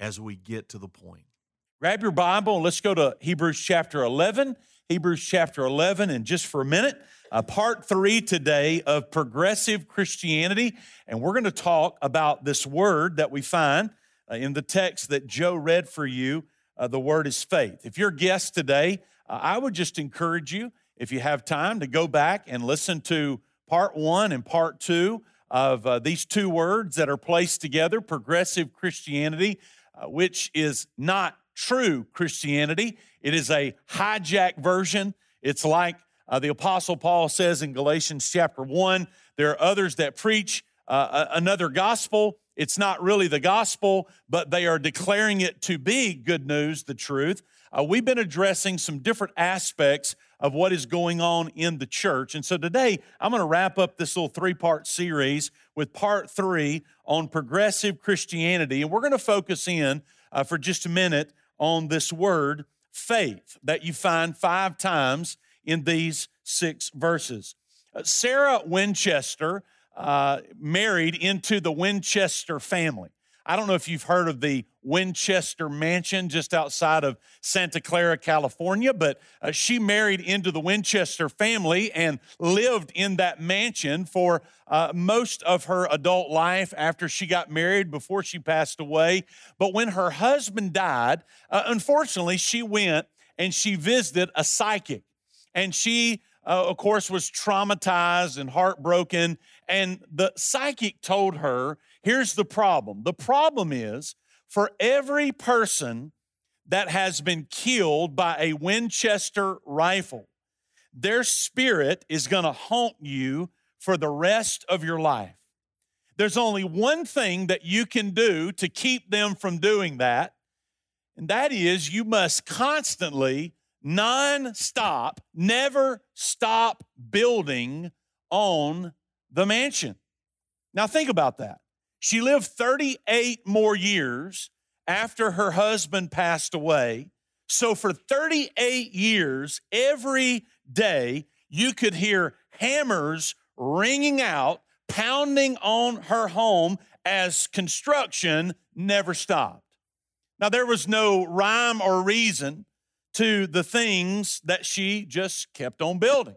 as we get to the point. Grab your Bible and let's go to Hebrews chapter 11. Hebrews chapter 11, and just for a minute, part 3 today of Progressive Christianity. And we're going to talk about this word that we find in the text that Joe read for you. The word is faith. If you're a guest today, I would just encourage you, if you have time, to go back and listen to part 1 and part 2 of these two words that are placed together, Progressive Christianity, which is not true Christianity. It is a hijacked version. It's like the Apostle Paul says in Galatians chapter 1, there are others that preach another gospel. It's not really the gospel, but they are declaring it to be good news, the truth. We've been addressing some different aspects of what is going on in the church. And so today, I'm going to wrap up this little 3-part series with part 3 on progressive Christianity. And we're going to focus in for just a minute on this word, faith, that you find 5 times in these 6 verses. Sarah Winchester married into the Winchester family. I don't know if you've heard of the Winchester Mansion just outside of Santa Clara, California, but she married into the Winchester family and lived in that mansion for most of her adult life after she got married, before she passed away. But when her husband died, unfortunately, she went and she visited a psychic. And she, of course, was traumatized and heartbroken. And the psychic told her, here's the problem. The problem is, for every person that has been killed by a Winchester rifle, their spirit is going to haunt you for the rest of your life. There's only one thing that you can do to keep them from doing that, and that is you must constantly, non-stop, never stop building on the mansion. Now think about that. She lived 38 more years after her husband passed away. So for 38 years, every day, you could hear hammers ringing out, pounding on her home as construction never stopped. Now, there was no rhyme or reason to the things that she just kept on building.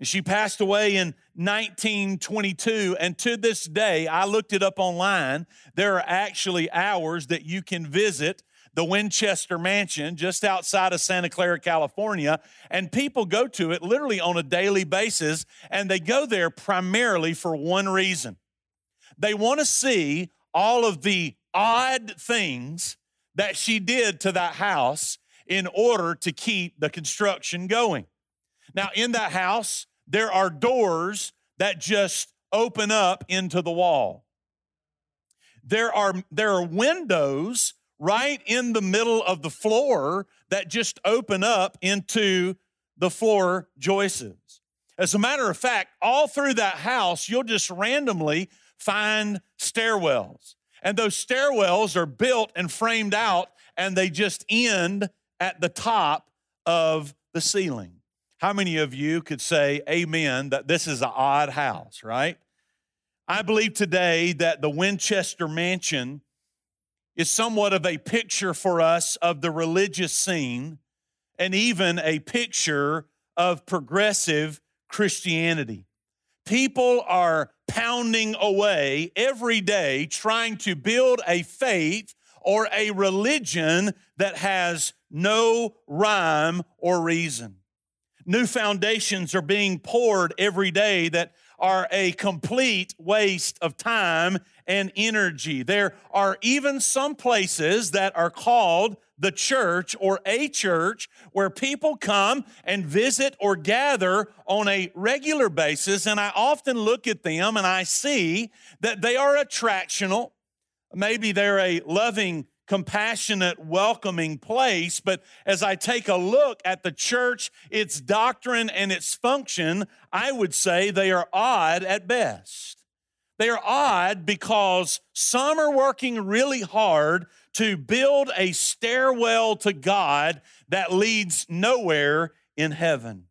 She passed away in 1922, and to this day, I looked it up online, there are actually hours that you can visit the Winchester Mansion just outside of Santa Clara, California, and people go to it literally on a daily basis, and they go there primarily for one reason. They want to see all of the odd things that she did to that house in order to keep the construction going. Now, in that house, there are doors that just open up into the wall. There are windows right in the middle of the floor that just open up into the floor joists. As a matter of fact, all through that house, you'll just randomly find stairwells. And those stairwells are built and framed out, and they just end at the top of the ceiling. How many of you could say amen that this is an odd house, right? I believe today that the Winchester Mansion is somewhat of a picture for us of the religious scene and even a picture of progressive Christianity. People are pounding away every day trying to build a faith or a religion that has no rhyme or reason. New foundations are being poured every day that are a complete waste of time and energy. There are even some places that are called the church or a church where people come and visit or gather on a regular basis, and I often look at them and I see that they are attractional. Maybe they're a loving compassionate, welcoming place. But as I take a look at the church, its doctrine, and its function, I would say they are odd at best. They are odd because some are working really hard to build a stairwell to God that leads nowhere in heaven,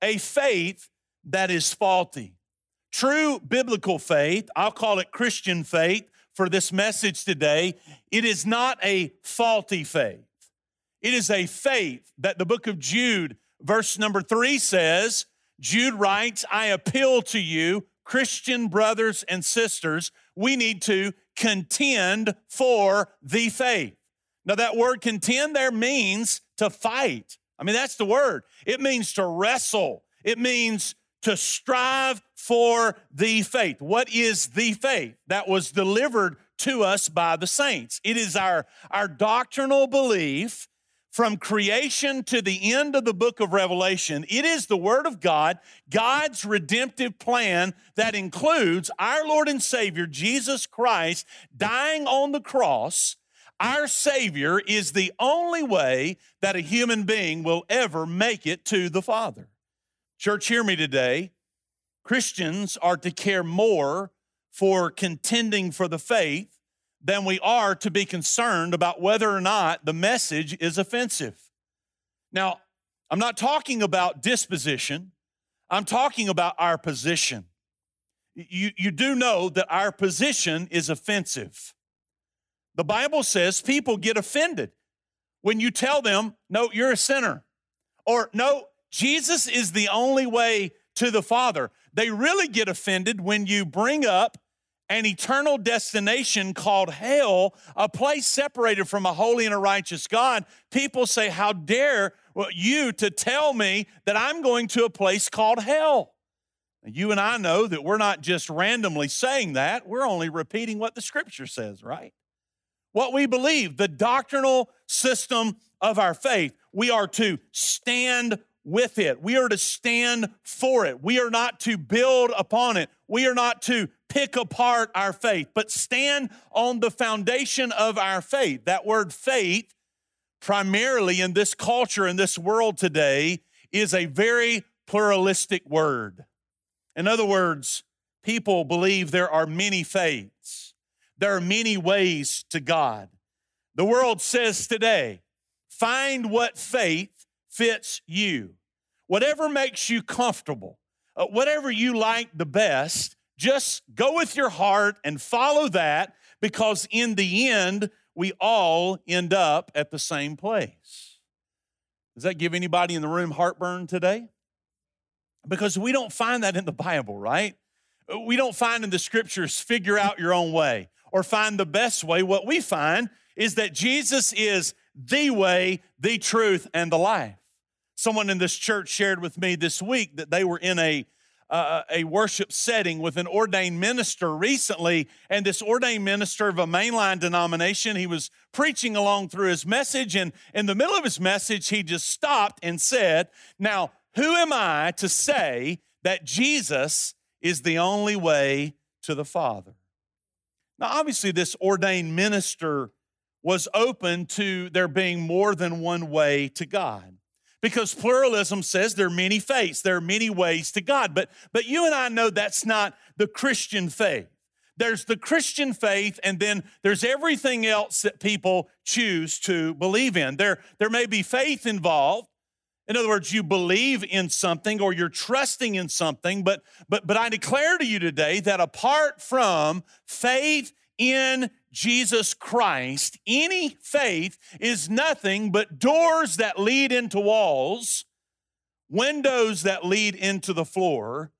a faith that is faulty. True biblical faith, I'll call it Christian faith for this message today, it is not a faulty faith. It is a faith that the book of Jude, verse number 3 says, Jude writes, I appeal to you, Christian brothers and sisters, we need to contend for the faith. Now that word contend there means to fight. I mean, that's the word. It means to wrestle. It means to strive for the faith. What is the faith that was delivered to us by the saints? It is our doctrinal belief from creation to the end of the book of Revelation. It is the Word of God, God's redemptive plan that includes our Lord and Savior, Jesus Christ, dying on the cross. Our Savior is the only way that a human being will ever make it to the Father. Church, hear me today. Christians are to care more for contending for the faith than we are to be concerned about whether or not the message is offensive. Now, I'm not talking about disposition. I'm talking about our position. You do know that our position is offensive. The Bible says people get offended when you tell them, no, you're a sinner, or no, Jesus is the only way to the Father. They really get offended when you bring up an eternal destination called hell, a place separated from a holy and a righteous God. People say, how dare you to tell me that I'm going to a place called hell? And you and I know that we're not just randomly saying that. We're only repeating what the Scripture says, right? What we believe, the doctrinal system of our faith. We are to stand with it. We are to stand for it. We are not to build upon it. We are not to pick apart our faith, but stand on the foundation of our faith. That word faith, primarily in this culture, in this world today, is a very pluralistic word. In other words, people believe there are many faiths. There are many ways to God. The world says today, find what faith fits you. Whatever makes you comfortable, whatever you like the best, just go with your heart and follow that, because in the end, we all end up at the same place. Does that give anybody in the room heartburn today? Because we don't find that in the Bible, right? We don't find in the Scriptures, figure out your own way or find the best way. What we find is that Jesus is the way, the truth, and the life. Someone in this church shared with me this week that they were in a worship setting with an ordained minister recently, and this ordained minister of a mainline denomination, he was preaching along through his message, and in the middle of his message, he just stopped and said, now, who am I to say that Jesus is the only way to the Father? Now, obviously, this ordained minister was open to there being more than one way to God, because pluralism says there are many faiths, there are many ways to God. But you and I know that's not the Christian faith. There's the Christian faith, and then there's everything else that people choose to believe in. There may be faith involved. In other words, you believe in something or you're trusting in something, but I declare to you today that apart from faith in Jesus Christ, any faith is nothing but doors that lead into walls, windows that lead into the floor,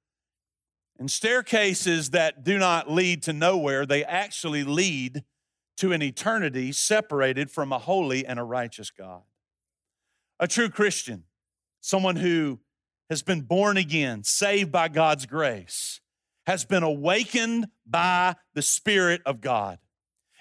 and staircases that do not lead to nowhere. They actually lead to an eternity separated from a holy and a righteous God. A true Christian, someone who has been born again, saved by God's grace, has been awakened by the Spirit of God.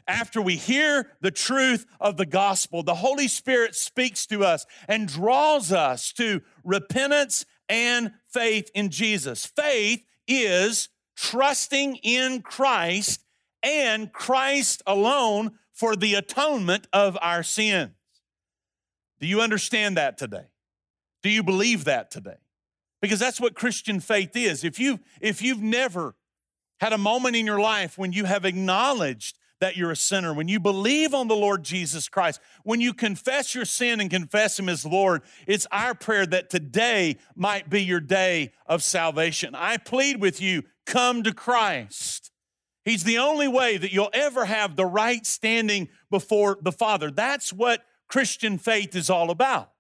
After we hear the truth of the gospel, the Holy Spirit speaks to us and draws us to repentance and faith in Jesus. Faith is trusting in Christ and Christ alone for the atonement of our sins. Do you understand that today? Do you believe that today? Because that's what Christian faith is. If you've never had a moment in your life when you have acknowledged that you're a sinner, when you believe on the Lord Jesus Christ, when you confess your sin and confess Him as Lord, it's our prayer that today might be your day of salvation. I plead with you, come to Christ. He's the only way that you'll ever have the right standing before the Father. That's what Christian faith is all about.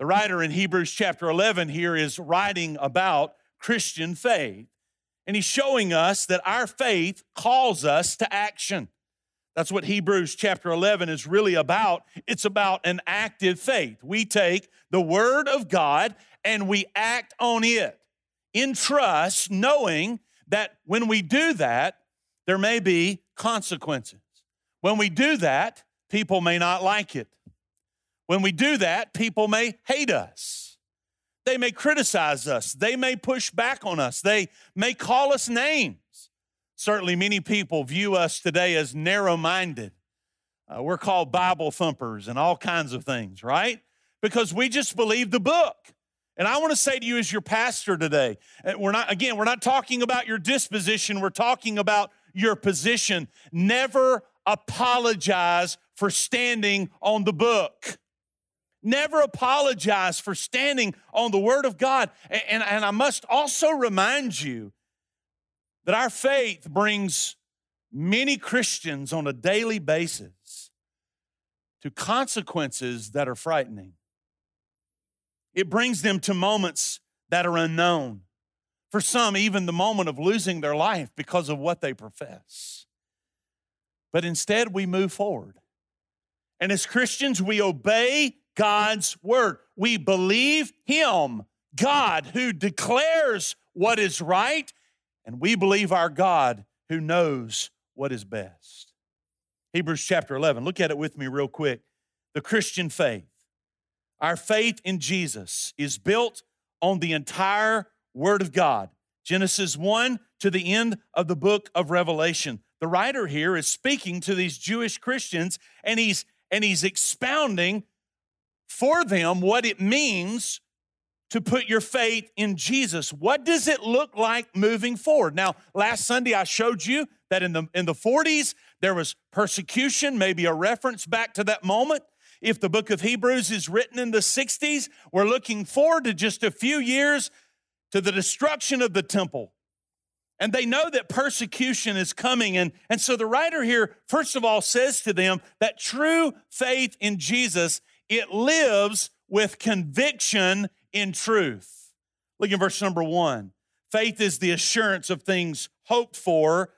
The writer in Hebrews chapter 11 here is writing about Christian faith, and he's showing us that our faith calls us to action. That's what Hebrews chapter 11 is really about. It's about an active faith. We take the Word of God and we act on it in trust, knowing that when we do that, there may be consequences. When we do that, people may not like it. When we do that, people may hate us. They may criticize us. They may push back on us. They may call us names. Certainly, many people view us today as narrow-minded. We're called Bible thumpers and all kinds of things, right? Because we just believe the book. And I want to say to you as your pastor today, we're not talking about your disposition. We're talking about your position. Never apologize for standing on the book. Never apologize for standing on the Word of God. And I must also remind you that our faith brings many Christians on a daily basis to consequences that are frightening. It brings them to moments that are unknown. For some, even the moment of losing their life because of what they profess. But instead, we move forward. And as Christians, we obey God's word. We believe Him, God, who declares what is right, and we believe our God who knows what is best. Hebrews chapter 11, look at it with me real quick. The Christian faith. Our faith in Jesus is built on the entire Word of God. Genesis 1 to the end of the book of Revelation. The writer here is speaking to these Jewish Christians, and he's expounding for them what it means to put your faith in Jesus. What does it look like moving forward? Now, last Sunday I showed you that in the 40s there was persecution, maybe a reference back to that moment. If the book of Hebrews is written in the 60s, we're looking forward to just a few years to the destruction of the temple. And they know that persecution is coming. And so the writer here, first of all, says to them that true faith in Jesus, it lives with conviction in truth. Look at verse number 1. Faith is the assurance of things hoped for,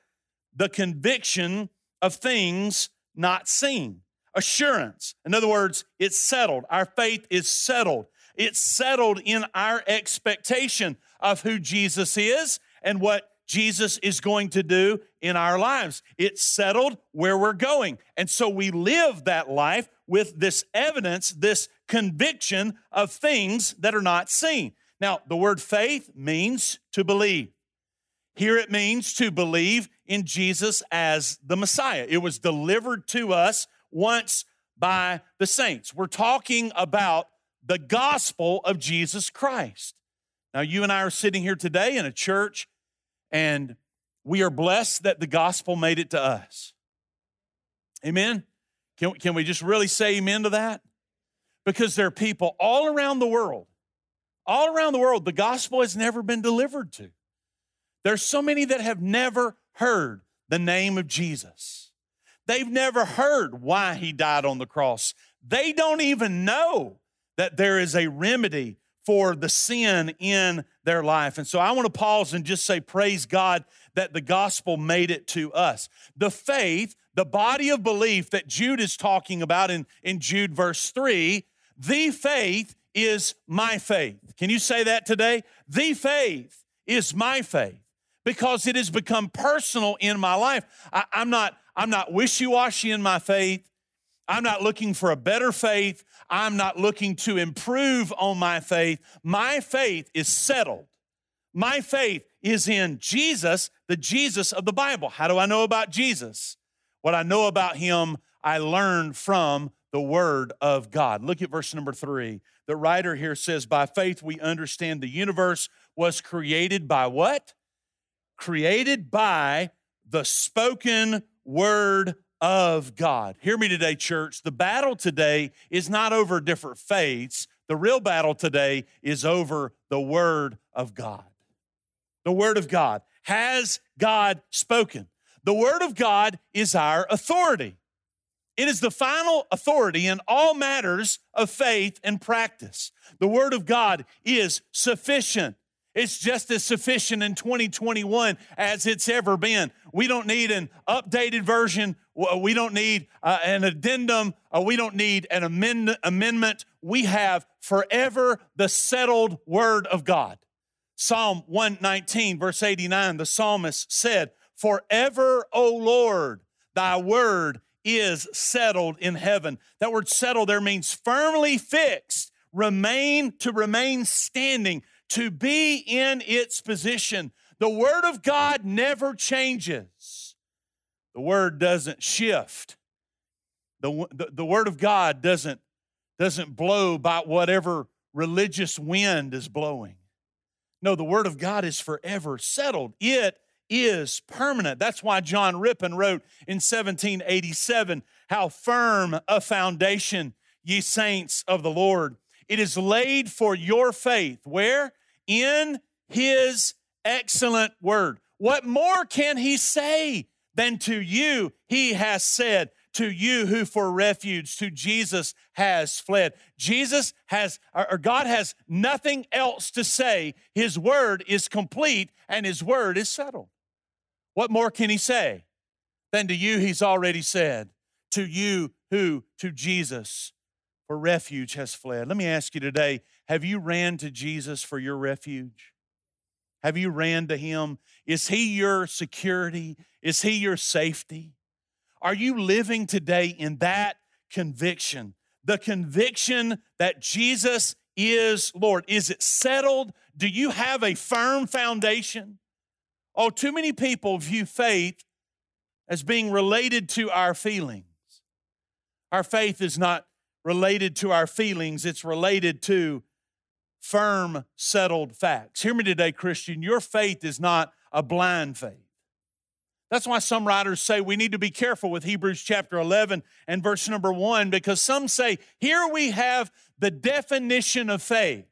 the conviction of things not seen. Assurance. In other words, it's settled. Our faith is settled. It's settled in our expectation of who Jesus is and what Jesus is going to do in our lives. It's settled where we're going. And so we live that life with this evidence, this conviction of things that are not seen. Now, the word faith means to believe. Here it means to believe in Jesus as the Messiah. It was delivered to us once by the saints. We're talking about the gospel of Jesus Christ. Now, you and I are sitting here today in a church, and we are blessed that the gospel made it to us. Amen? Can we just really say amen to that? Because there are people all around the world, the gospel has never been delivered to. There's so many that have never heard the name of Jesus. They've never heard why He died on the cross. They don't even know that there is a remedy for the sin in their life. And so I want to pause and just say, praise God that the gospel made it to us. The faith, the body of belief that Jude is talking about in Jude verse 3, the faith is my faith. Can you say that today? The faith is my faith because it has become personal in my life. I'm not wishy-washy in my faith. I'm not looking for a better faith. I'm not looking to improve on my faith. My faith is settled. My faith is in Jesus, the Jesus of the Bible. How do I know about Jesus? What I know about Him, I learned from the Word of God. Look at verse number 3. The writer here says, by faith we understand the universe was created by what? Created by the spoken Word of God. Hear me today, church. The battle today is not over different faiths. The real battle today is over the Word of God. The Word of God. Has God spoken? The Word of God is our authority. It is the final authority in all matters of faith and practice. The Word of God is sufficient. It's just as sufficient in 2021 as it's ever been. We don't need an updated version. We don't need an addendum. We don't need an amendment. We have forever the settled Word of God. Psalm 119, verse 89, the psalmist said, forever, O Lord, thy word is settled in heaven. That word settled there means firmly fixed, remain, to remain standing, to be in its position. The Word of God never changes. The Word doesn't shift. The Word of God doesn't blow by whatever religious wind is blowing. No, the Word of God is forever settled. It is permanent. That's why John Rippon wrote in 1787, how firm a foundation, ye saints of the Lord. It is laid for your faith. Where? In His excellent Word. What more can He say than to you He has said, to you who for refuge to Jesus has fled? God has nothing else to say. His Word is complete and His Word is settled. What more can He say than to you He's already said, to you who to Jesus for refuge has fled? Let me ask you today, have you ran to Jesus for your refuge? Have you ran to Him? Is He your security? Is He your safety? Are you living today in that conviction? The conviction that Jesus is Lord. Is it settled? Do you have a firm foundation? Oh, too many people view faith as being related to our feelings. Our faith is not related to our feelings, it's related to firm, settled facts. Hear me today, Christian, your faith is not a blind faith. That's why some writers say we need to be careful with Hebrews chapter 11 and verse number 1, because some say, here we have the definition of faith.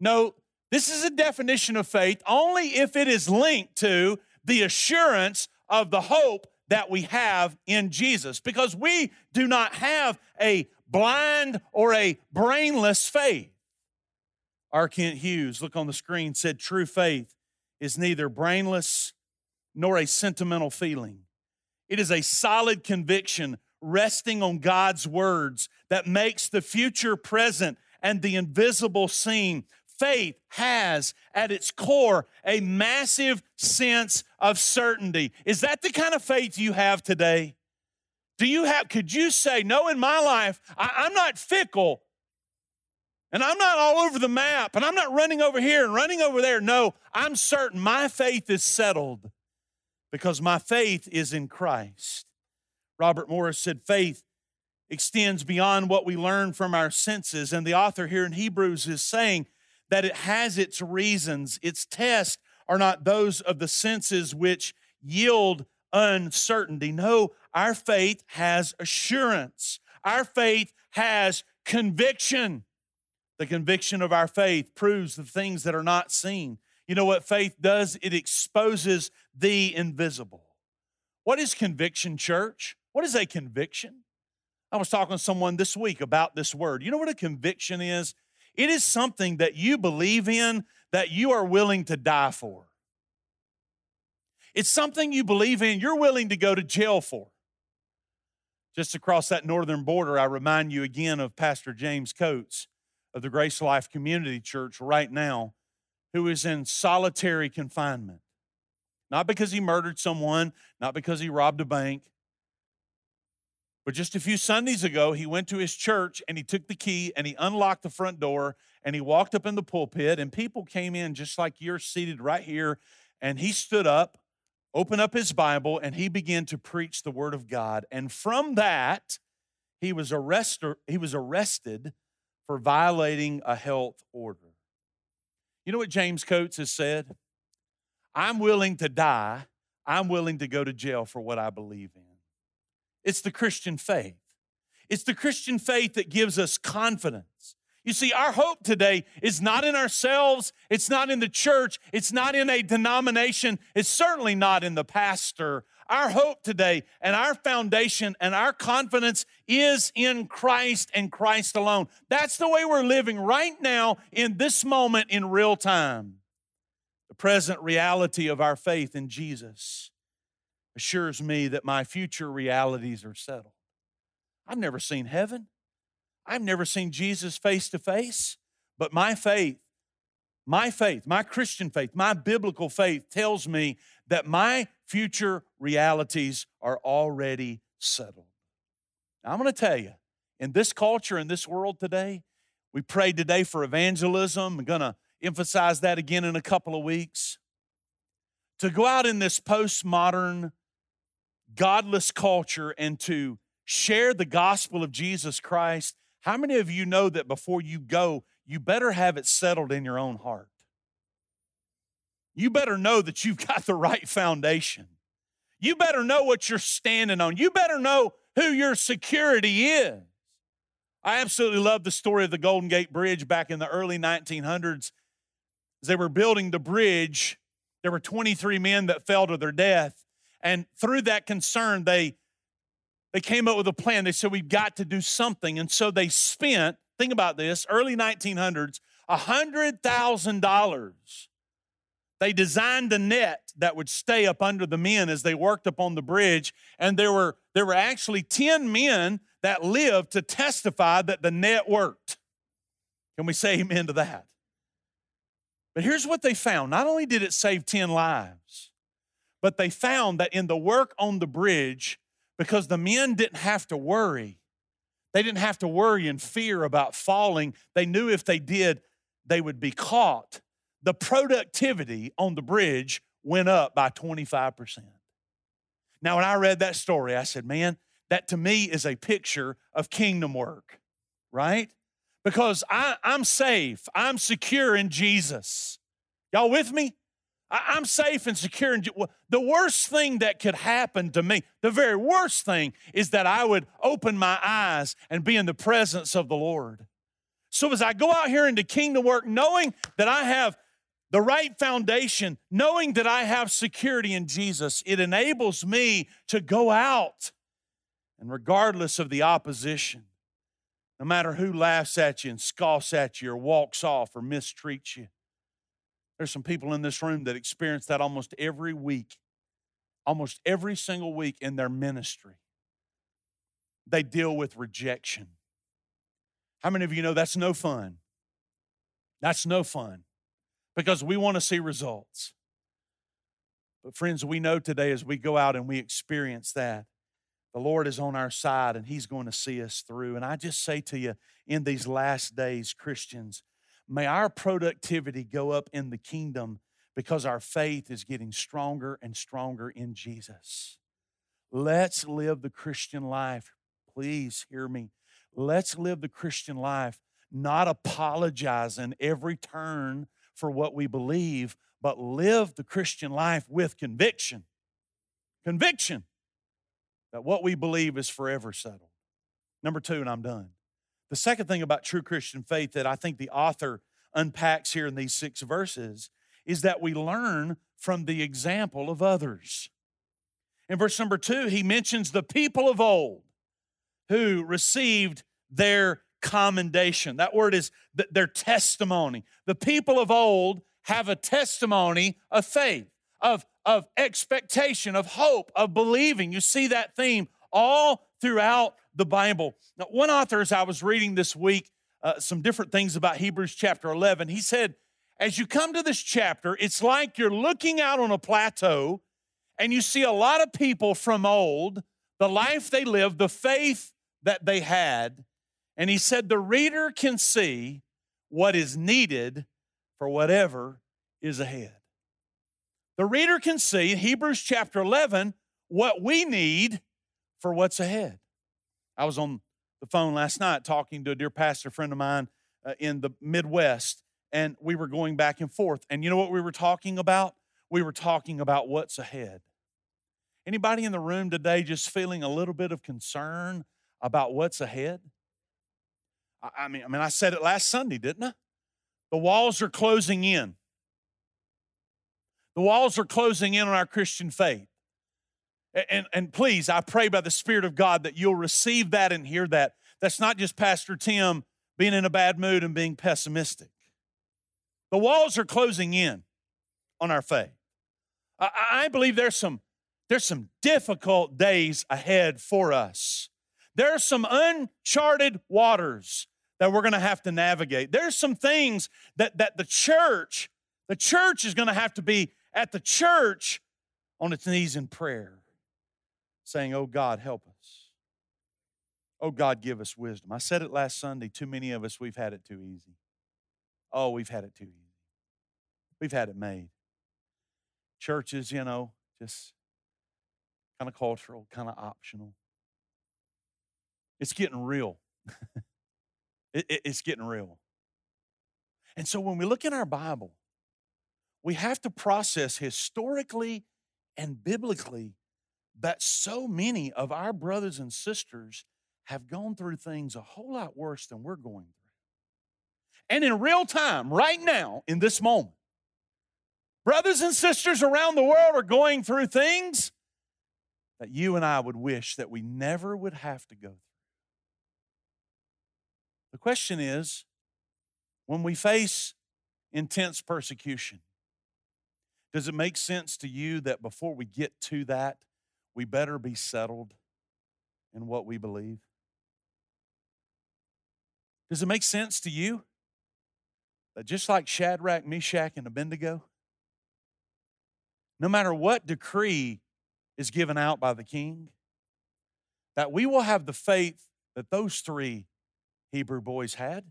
No, this is a definition of faith only if it is linked to the assurance of the hope that we have in Jesus, because we do not have a blind or a brainless faith. R. Kent Hughes, look on the screen, said, true faith is neither brainless nor a sentimental feeling. It is a solid conviction resting on God's words that makes the future present and the invisible seen. Faith has at its core a massive sense of certainty. Is that the kind of faith you have today? Could you say, no, in my life, I'm not fickle, and I'm not all over the map, and I'm not running over here and running over there. No, I'm certain my faith is settled because my faith is in Christ. Robert Morris said, faith extends beyond what we learn from our senses, and the author here in Hebrews is saying that it has its reasons. Its tests are not those of the senses which yield uncertainty. No, our faith has assurance. Our faith has conviction. The conviction of our faith proves the things that are not seen. You know what faith does? It exposes the invisible. What is conviction, church? What is a conviction? I was talking to someone this week about this word. You know what a conviction is? It is something that you believe in that you are willing to die for. It's something you believe in you're willing to go to jail for. Just across that northern border, I remind you again of Pastor James Coates of the Grace Life Community Church right now, who is in solitary confinement. Not because he murdered someone, not because he robbed a bank, but just a few Sundays ago, he went to his church and he took the key and he unlocked the front door and he walked up in the pulpit and people came in just like you're seated right here, and he stood up opened up his Bible, and he began to preach the word of God. And from that, he was arrested for violating a health order. You know what James Coates has said? I'm willing to die. I'm willing to go to jail for what I believe in. It's the Christian faith. It's the Christian faith that gives us confidence. You see, our hope today is not in ourselves. It's not in the church. It's not in a denomination. It's certainly not in the pastor. Our hope today and our foundation and our confidence is in Christ and Christ alone. That's the way we're living right now in this moment in real time. The present reality of our faith in Jesus assures me that my future realities are settled. I've never seen heaven. I've never seen Jesus face to face, but my faith, my Christian faith, my biblical faith tells me that my future realities are already settled. Now, I'm going to tell you, in this culture, in this world today, we prayed today for evangelism. I'm going to emphasize that again in a couple of weeks. To go out in this postmodern, godless culture and to share the gospel of Jesus Christ, how many of you know that before you go, you better have it settled in your own heart? You better know that you've got the right foundation. You better know what you're standing on. You better know who your security is. I absolutely love the story of the Golden Gate Bridge back in the early 1900s. As they were building the bridge, there were 23 men that fell to their death. And through that concern, they came up with a plan. They said, we've got to do something. And so they spent, think about this, early 1900s, $100,000. They designed a net that would stay up under the men as they worked up on the bridge. And there were actually 10 men that lived to testify that the net worked. Can we say amen to that? But here's what they found. Not only did it save 10 lives, but they found that in the work on the bridge, because the men didn't have to worry. They didn't have to worry and fear about falling. They knew if they did, they would be caught. The productivity on the bridge went up by 25%. Now, when I read that story, I said, man, that to me is a picture of kingdom work, right? Because I'm safe. I'm secure in Jesus. Y'all with me? I'm safe and secure. And the worst thing that could happen to me, the very worst thing, is that I would open my eyes and be in the presence of the Lord. So as I go out here into kingdom work, knowing that I have the right foundation, knowing that I have security in Jesus, it enables me to go out, and regardless of the opposition, no matter who laughs at you and scoffs at you or walks off or mistreats you. There's some people in this room that experience that almost every week, almost every single week in their ministry. They deal with rejection. How many of you know that's no fun? That's no fun because we want to see results. But friends, we know today as we go out and we experience that, the Lord is on our side and He's going to see us through. And I just say to you, in these last days, Christians, may our productivity go up in the kingdom because our faith is getting stronger and stronger in Jesus. Let's live the Christian life. Please hear me. Let's live the Christian life, not apologizing every turn for what we believe, but live the Christian life with conviction. Conviction that what we believe is forever settled. Number two, and I'm done. The second thing about true Christian faith that I think the author unpacks here in these 6 verses is that we learn from the example of others. In verse number 2, he mentions the people of old who received their commendation. That word is their testimony. The people of old have a testimony of faith, of expectation, of hope, of believing. You see that theme all throughout the Bible. Now, one author, as I was reading this week, some different things about Hebrews chapter 11, he said, as you come to this chapter, it's like you're looking out on a plateau and you see a lot of people from old, the life they lived, the faith that they had. And he said, the reader can see what is needed for whatever is ahead. The reader can see in Hebrews chapter 11 what we need for what's ahead. I was on the phone last night talking to a dear pastor friend of mine in the Midwest, and we were going back and forth. And you know what we were talking about? We were talking about what's ahead. Anybody in the room today just feeling a little bit of concern about what's ahead? I mean, I said it last Sunday, didn't I? The walls are closing in. The walls are closing in on our Christian faith. And please, I pray by the Spirit of God that you'll receive that and hear that. That's not just Pastor Tim being in a bad mood and being pessimistic. The walls are closing in on our faith. I believe there's some difficult days ahead for us. There are some uncharted waters that we're going to have to navigate. There's some things that the church is going to have to be at the church on its knees in prayer, saying, "Oh God, help us. Oh God, give us wisdom." I said it last Sunday, too many of us, we've had it too easy. Oh, we've had it too easy. We've had it made. Churches, you know, just kind of cultural, kind of optional. It's getting real. It's getting real. And so when we look in our Bible, we have to process historically and biblically that so many of our brothers and sisters have gone through things a whole lot worse than we're going through. And in real time, right now, in this moment, brothers and sisters around the world are going through things that you and I would wish that we never would have to go through. The question is, when we face intense persecution, does it make sense to you that before we get to that, we better be settled in what we believe? Does it make sense to you that just like Shadrach, Meshach, and Abednego, no matter what decree is given out by the king, that we will have the faith that those three Hebrew boys had?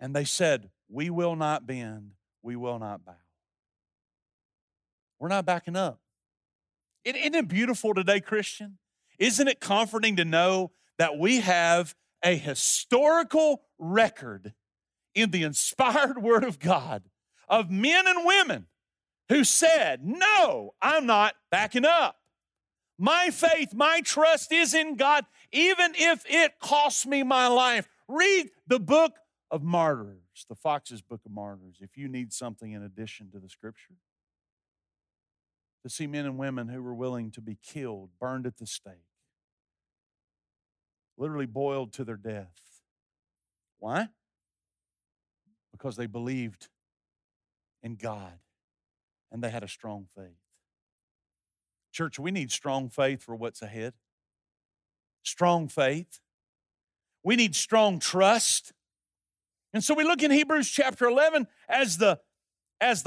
And they said, "We will not bend, we will not bow." We're not backing up. Isn't it beautiful today, Christian? Isn't it comforting to know that we have a historical record in the inspired Word of God of men and women who said, "No, I'm not backing up. My faith, my trust is in God, even if it costs me my life." Read the book of Martyrs, the Fox's Book of Martyrs, if you need something in addition to the Scripture. To see men and women who were willing to be killed, burned at the stake, literally boiled to their death. Why? Because they believed in God. And they had a strong faith. Church, we need strong faith for what's ahead. Strong faith. We need strong trust. And so we look in Hebrews chapter 11 as the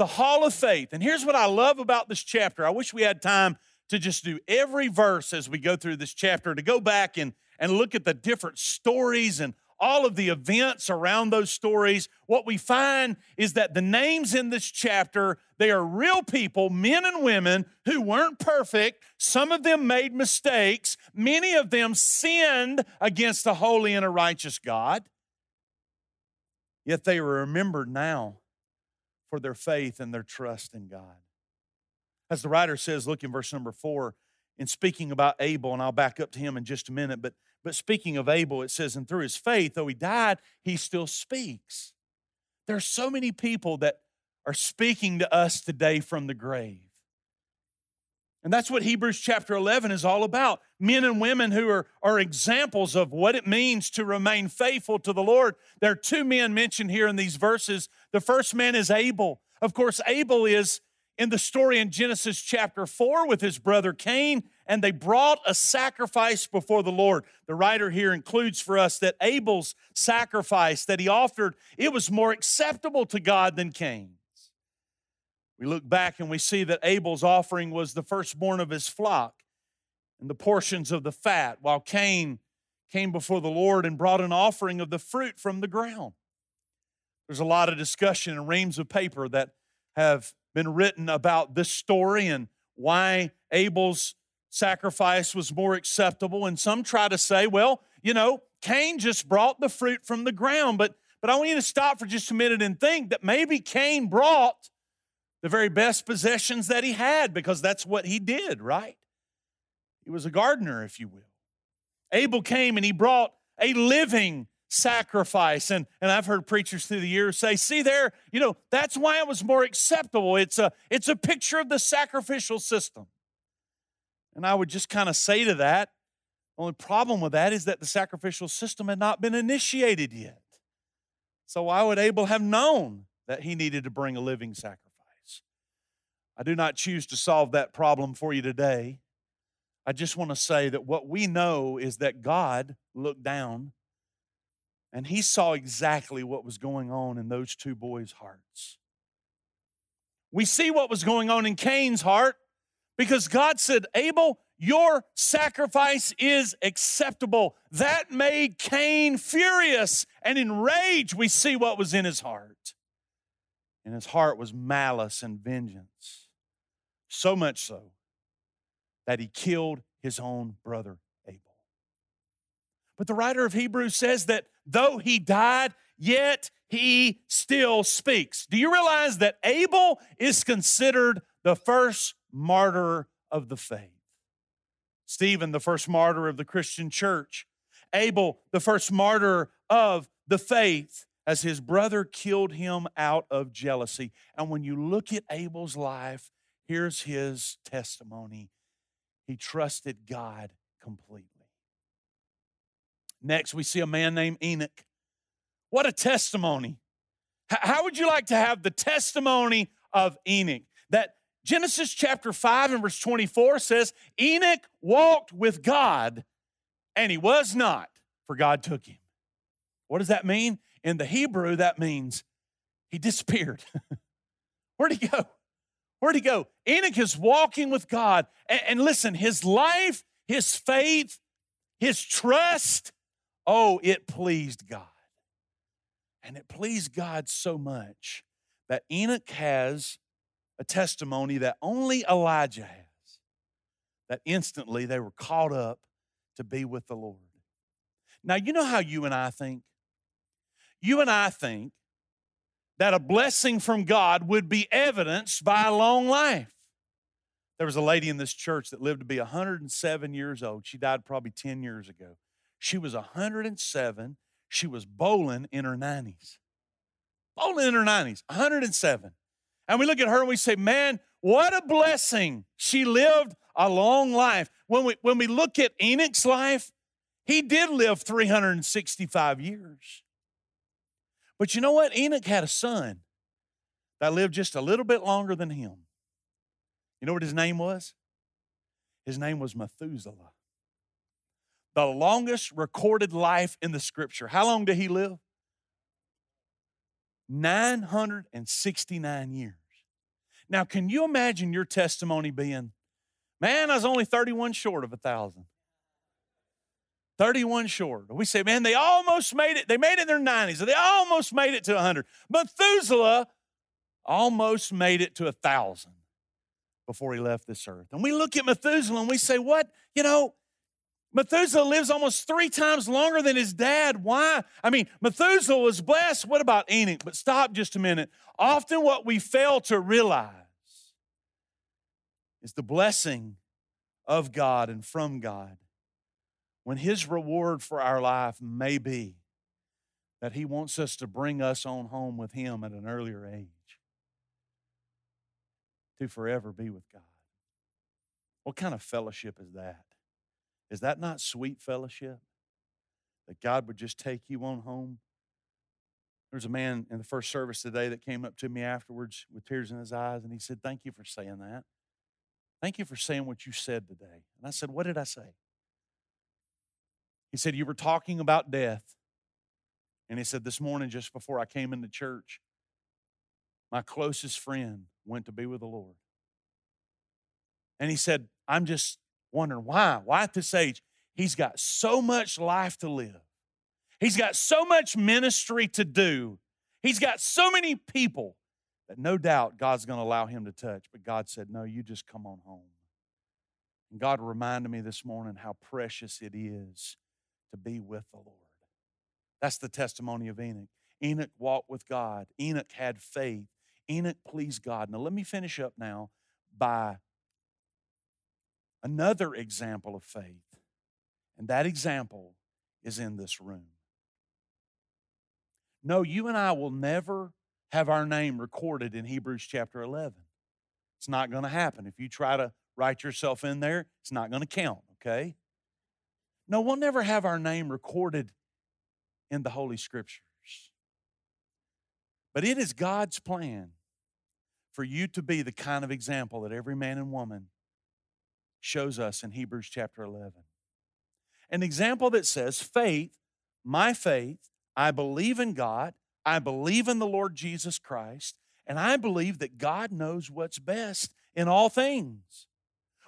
hall of faith. And here's what I love about this chapter. I wish we had time to just do every verse as we go through this chapter, to go back and look at the different stories and all of the events around those stories. What we find is that the names in this chapter, they are real people, men and women who weren't perfect. Some of them made mistakes. Many of them sinned against a holy and a righteous God. Yet they were remembered now for their faith and their trust in God. As the writer says, look in verse number 4, in speaking about Abel, and I'll back up to him in just a minute, But speaking of Abel, it says, "And through his faith, though he died, he still speaks." There are so many people that are speaking to us today from the grave. And that's what Hebrews chapter 11 is all about. Men and women who are examples of what it means to remain faithful to the Lord. There are two men mentioned here in these verses. The first man is Abel. Of course, Abel is in the story in Genesis chapter 4 with his brother Cain, and they brought a sacrifice before the Lord. The writer here includes for us that Abel's sacrifice that he offered, it was more acceptable to God than Cain's. We look back and we see that Abel's offering was the firstborn of his flock and the portions of the fat, while Cain came before the Lord and brought an offering of the fruit from the ground. There's a lot of discussion and reams of paper that have been written about this story and why Abel's sacrifice was more acceptable. And some try to say, well, you know, Cain just brought the fruit from the ground. But I want you to stop for just a minute and think that maybe Cain brought the very best possessions that he had, because that's what he did, right? He was a gardener, if you will. Abel came and he brought a living sacrifice. And I've heard preachers through the years say, see there, you know, that's why it was more acceptable. It's a picture of the sacrificial system. And I would just kind of say to that, the only problem with that is that the sacrificial system had not been initiated yet. So why would Abel have known that he needed to bring a living sacrifice? I do not choose to solve that problem for you today. I just want to say that what we know is that God looked down and he saw exactly what was going on in those two boys' hearts. We see what was going on in Cain's heart because God said, Abel, your sacrifice is acceptable. That made Cain furious, and in rage we see what was in his heart. And his heart was malice and vengeance, so much so that he killed his own brother Abel. But the writer of Hebrews says that though he died, yet he still speaks. Do you realize that Abel is considered the first martyr of the faith? Stephen, the first martyr of the Christian church. Abel, the first martyr of the faith, as his brother killed him out of jealousy. And when you look at Abel's life, here's his testimony. He trusted God completely. Next, we see a man named Enoch. What a testimony. How would you like to have the testimony of Enoch? That Genesis chapter 5 and verse 24 says, Enoch walked with God, and he was not, for God took him. What does that mean? In the Hebrew, that means he disappeared. Where'd he go? Where'd he go? Enoch is walking with God. And listen, his life, his faith, his trust, oh, it pleased God. And it pleased God so much that Enoch has a testimony that only Elijah has, that instantly they were caught up to be with the Lord. Now, you know how you and I think? You and I think that a blessing from God would be evidenced by a long life. There was a lady in this church that lived to be 107 years old. She died probably 10 years ago. She was 107. She was bowling in her 90s. 107. And we look at her and we say, man, what a blessing. She lived a long life. When we look at Enoch's life, he did live 365 years. But you know what? Enoch had a son that lived just a little bit longer than him. You know what his name was? His name was Methuselah. The longest recorded life in the scripture. How long did he live? 969 years. Now, can you imagine your testimony being, man, I was only 31 short of 1,000. 31 short. We say, man, they almost made it. They made it in their 90s. They almost made it to 100. Methuselah almost made it to 1,000 before he left this earth. And we look at Methuselah and we say, what? You know, Methuselah lives almost 3 times longer than his dad. Why? I mean, Methuselah was blessed. What about Enoch? But stop just a minute. Often what we fail to realize is the blessing of God and from God, when his reward for our life may be that he wants us to bring us on home with him at an earlier age to forever be with God. What kind of fellowship is that? Is that not sweet fellowship? That God would just take you on home? There's a man in the first service today that came up to me afterwards with tears in his eyes, and he said, thank you for saying that. Thank you for saying what you said today. And I said, what did I say? He said, you were talking about death. And he said, this morning, just before I came into church, my closest friend went to be with the Lord. And he said, I'm just wondering why. Why at this age? He's got so much life to live. He's got so much ministry to do. He's got so many people that no doubt God's going to allow him to touch. But God said, no, you just come on home. And God reminded me this morning how precious it is to be with the Lord. That's the testimony of Enoch. Enoch walked with God. Enoch had faith. Enoch pleased God. Now, let me finish up now by another example of faith. And that example is in this room. No, you and I will never have our name recorded in Hebrews chapter 11. It's not going to happen. If you try to write yourself in there, it's not going to count, okay? No, we'll never have our name recorded in the Holy Scriptures. But it is God's plan for you to be the kind of example that every man and woman shows us in Hebrews chapter 11. An example that says, faith, my faith, I believe in God, I believe in the Lord Jesus Christ, and I believe that God knows what's best in all things.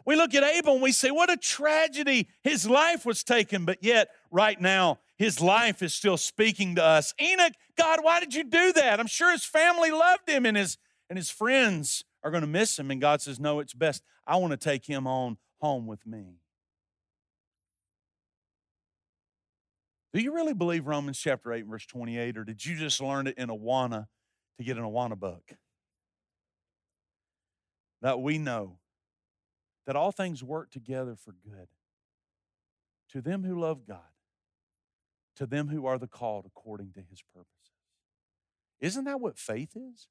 We look at Abel and we say, what a tragedy. His life was taken, but yet right now, his life is still speaking to us. Enoch, God, why did you do that? I'm sure his family loved him and his friends are going to miss him. And God says, no, it's best. I want to take him on home with me. Do you really believe Romans chapter 8, verse 28, or did you just learn it in Awana to get an Awana book? That we know that all things work together for good to them who love God, to them who are the called according to his purposes. Isn't that what faith is?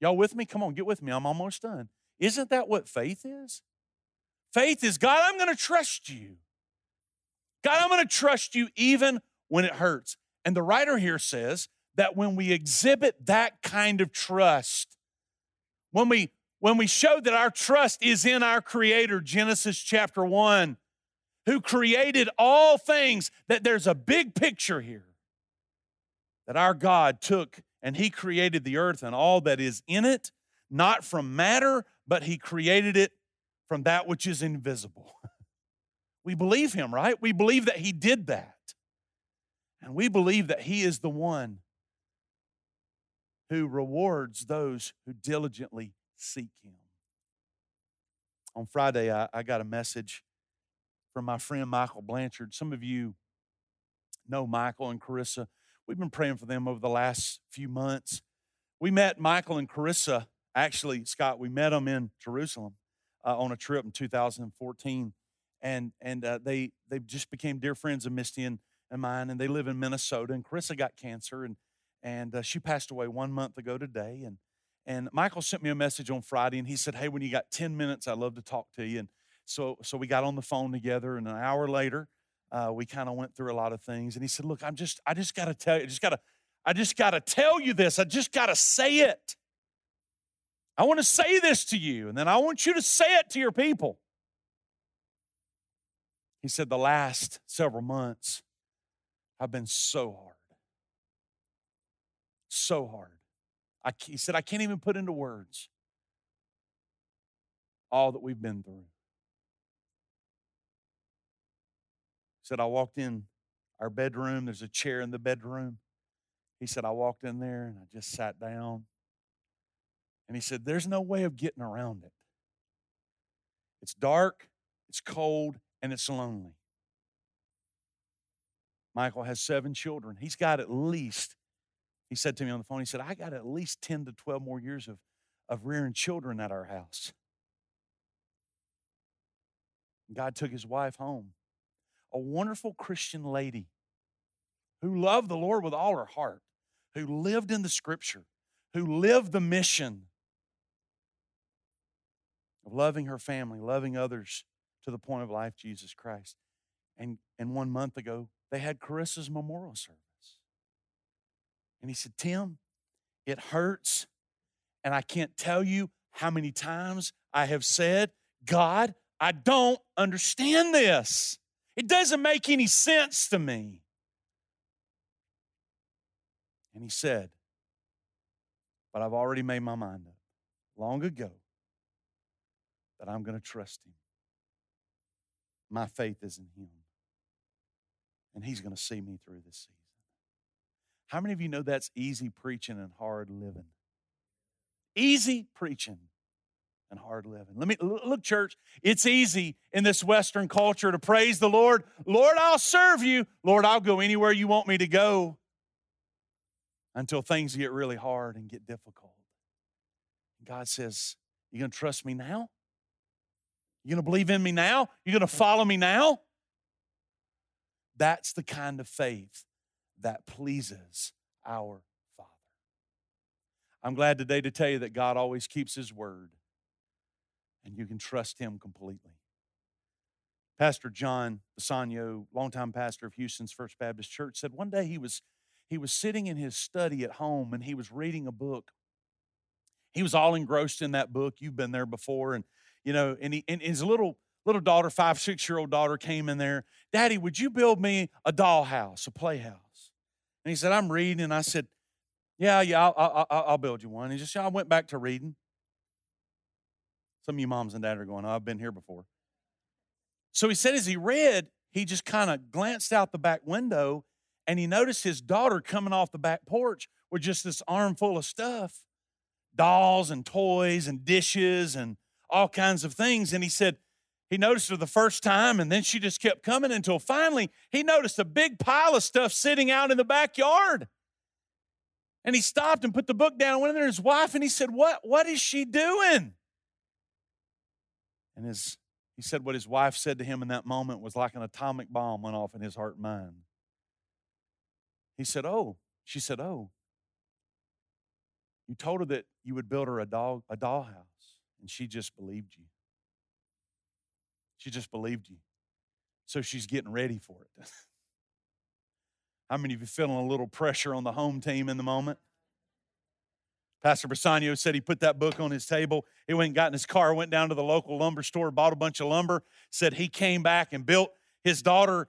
Y'all with me? Come on, get with me. I'm almost done. Isn't that what faith is? Faith is, God, I'm going to trust you. God, I'm going to trust you even when it hurts. And the writer here says that when we exhibit that kind of trust, when we show that our trust is in our Creator, Genesis chapter 1, who created all things, that there's a big picture here that our God took and he created the earth and all that is in it, not from matter, but he created it from that which is invisible. We believe him, right? We believe that he did that. And we believe that he is the one who rewards those who diligently seek him. On Friday, I got a message from my friend Michael Blanchard. Some of you know Michael and Carissa. We've been praying for them over the last few months. We met Michael and Carissa. Actually, Scott, we met them in Jerusalem on a trip in 2014. And they just became dear friends of Misty and mine, and they live in Minnesota. And Carissa got cancer, and she passed away 1 month ago today. And Michael sent me a message on Friday, and he said, hey, when you got 10 minutes, I'd love to talk to you. And so we got on the phone together, and an hour later, we kind of went through a lot of things. And he said, look, I just got to tell you this. I just got to say it. I want to say this to you, and then I want you to say it to your people. He said, the last several months, I've been so hard. He said, I can't even put into words all that we've been through. He said, I walked in our bedroom. There's a chair in the bedroom. He said, I walked in there and I just sat down. And he said, there's no way of getting around it. It's dark, it's cold, and it's lonely. Michael has 7 children. He's got at least, he said to me on the phone, he said, I got at least 10 to 12 more years of rearing children at our house. And God took his wife home, a wonderful Christian lady who loved the Lord with all her heart, who lived in the Scripture, who lived the mission of loving her family, loving others, to the point of life, Jesus Christ. And 1 month ago, they had Carissa's memorial service. And he said, Tim, it hurts, and I can't tell you how many times I have said, God, I don't understand this. It doesn't make any sense to me. And he said, but I've already made my mind up long ago that I'm going to trust him. My faith is in him, and he's going to see me through this season. How many of you know that's easy preaching and hard living? Easy preaching and hard living. Let me look, church, it's easy in this Western culture to praise the Lord. Lord, I'll serve you. Lord, I'll go anywhere you want me to go, until things get really hard and get difficult. God says, you going to trust me now? You going to believe in me now? You going to follow me now? That's the kind of faith that pleases our Father. I'm glad today to tell you that God always keeps His word, and you can trust Him completely. Pastor John Bassanio, longtime pastor of Houston's First Baptist Church, said one day he was sitting in his study at home, and he was reading a book. He was all engrossed in that book. You've been there before. And, you know, and his little daughter, 5-6-year-old daughter, came in there. Daddy, would you build me a dollhouse, a playhouse? And he said, I'm reading. And I said, yeah, I'll build you one. And he just, I went back to reading. Some of you moms and dads are going, oh, I've been here before. So he said as he read, he just kind of glanced out the back window, and he noticed his daughter coming off the back porch with just this armful of stuff, dolls and toys and dishes and all kinds of things. And he said he noticed her the first time, and then she just kept coming until finally he noticed a big pile of stuff sitting out in the backyard. And he stopped and put the book down and went in there to his wife, and he said, What is she doing? And he said what his wife said to him in that moment was like an atomic bomb went off in his heart and mind. He said, oh, she said, oh, you told her that you would build her a dollhouse, and she just believed you. She just believed you. So she's getting ready for it. How many of you feeling a little pressure on the home team in the moment? Pastor Bassanio said he put that book on his table. He went and got in his car, went down to the local lumber store, bought a bunch of lumber, said he came back and built his daughter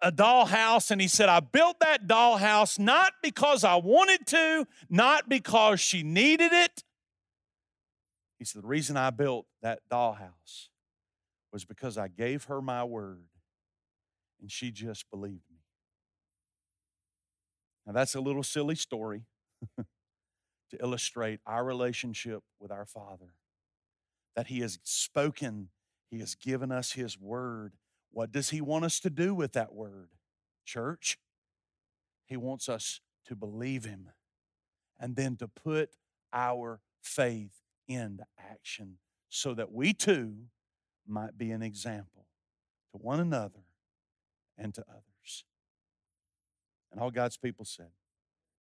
a dollhouse, and he said, I built that dollhouse not because I wanted to, not because she needed it. He said, the reason I built that dollhouse was because I gave her my word, and she just believed me. Now, that's a little silly story to illustrate our relationship with our Father, that He has spoken, He has given us His word. What does He want us to do with that word, church? He wants us to believe Him and then to put our faith into action so that we too might be an example to one another and to others. And all God's people said.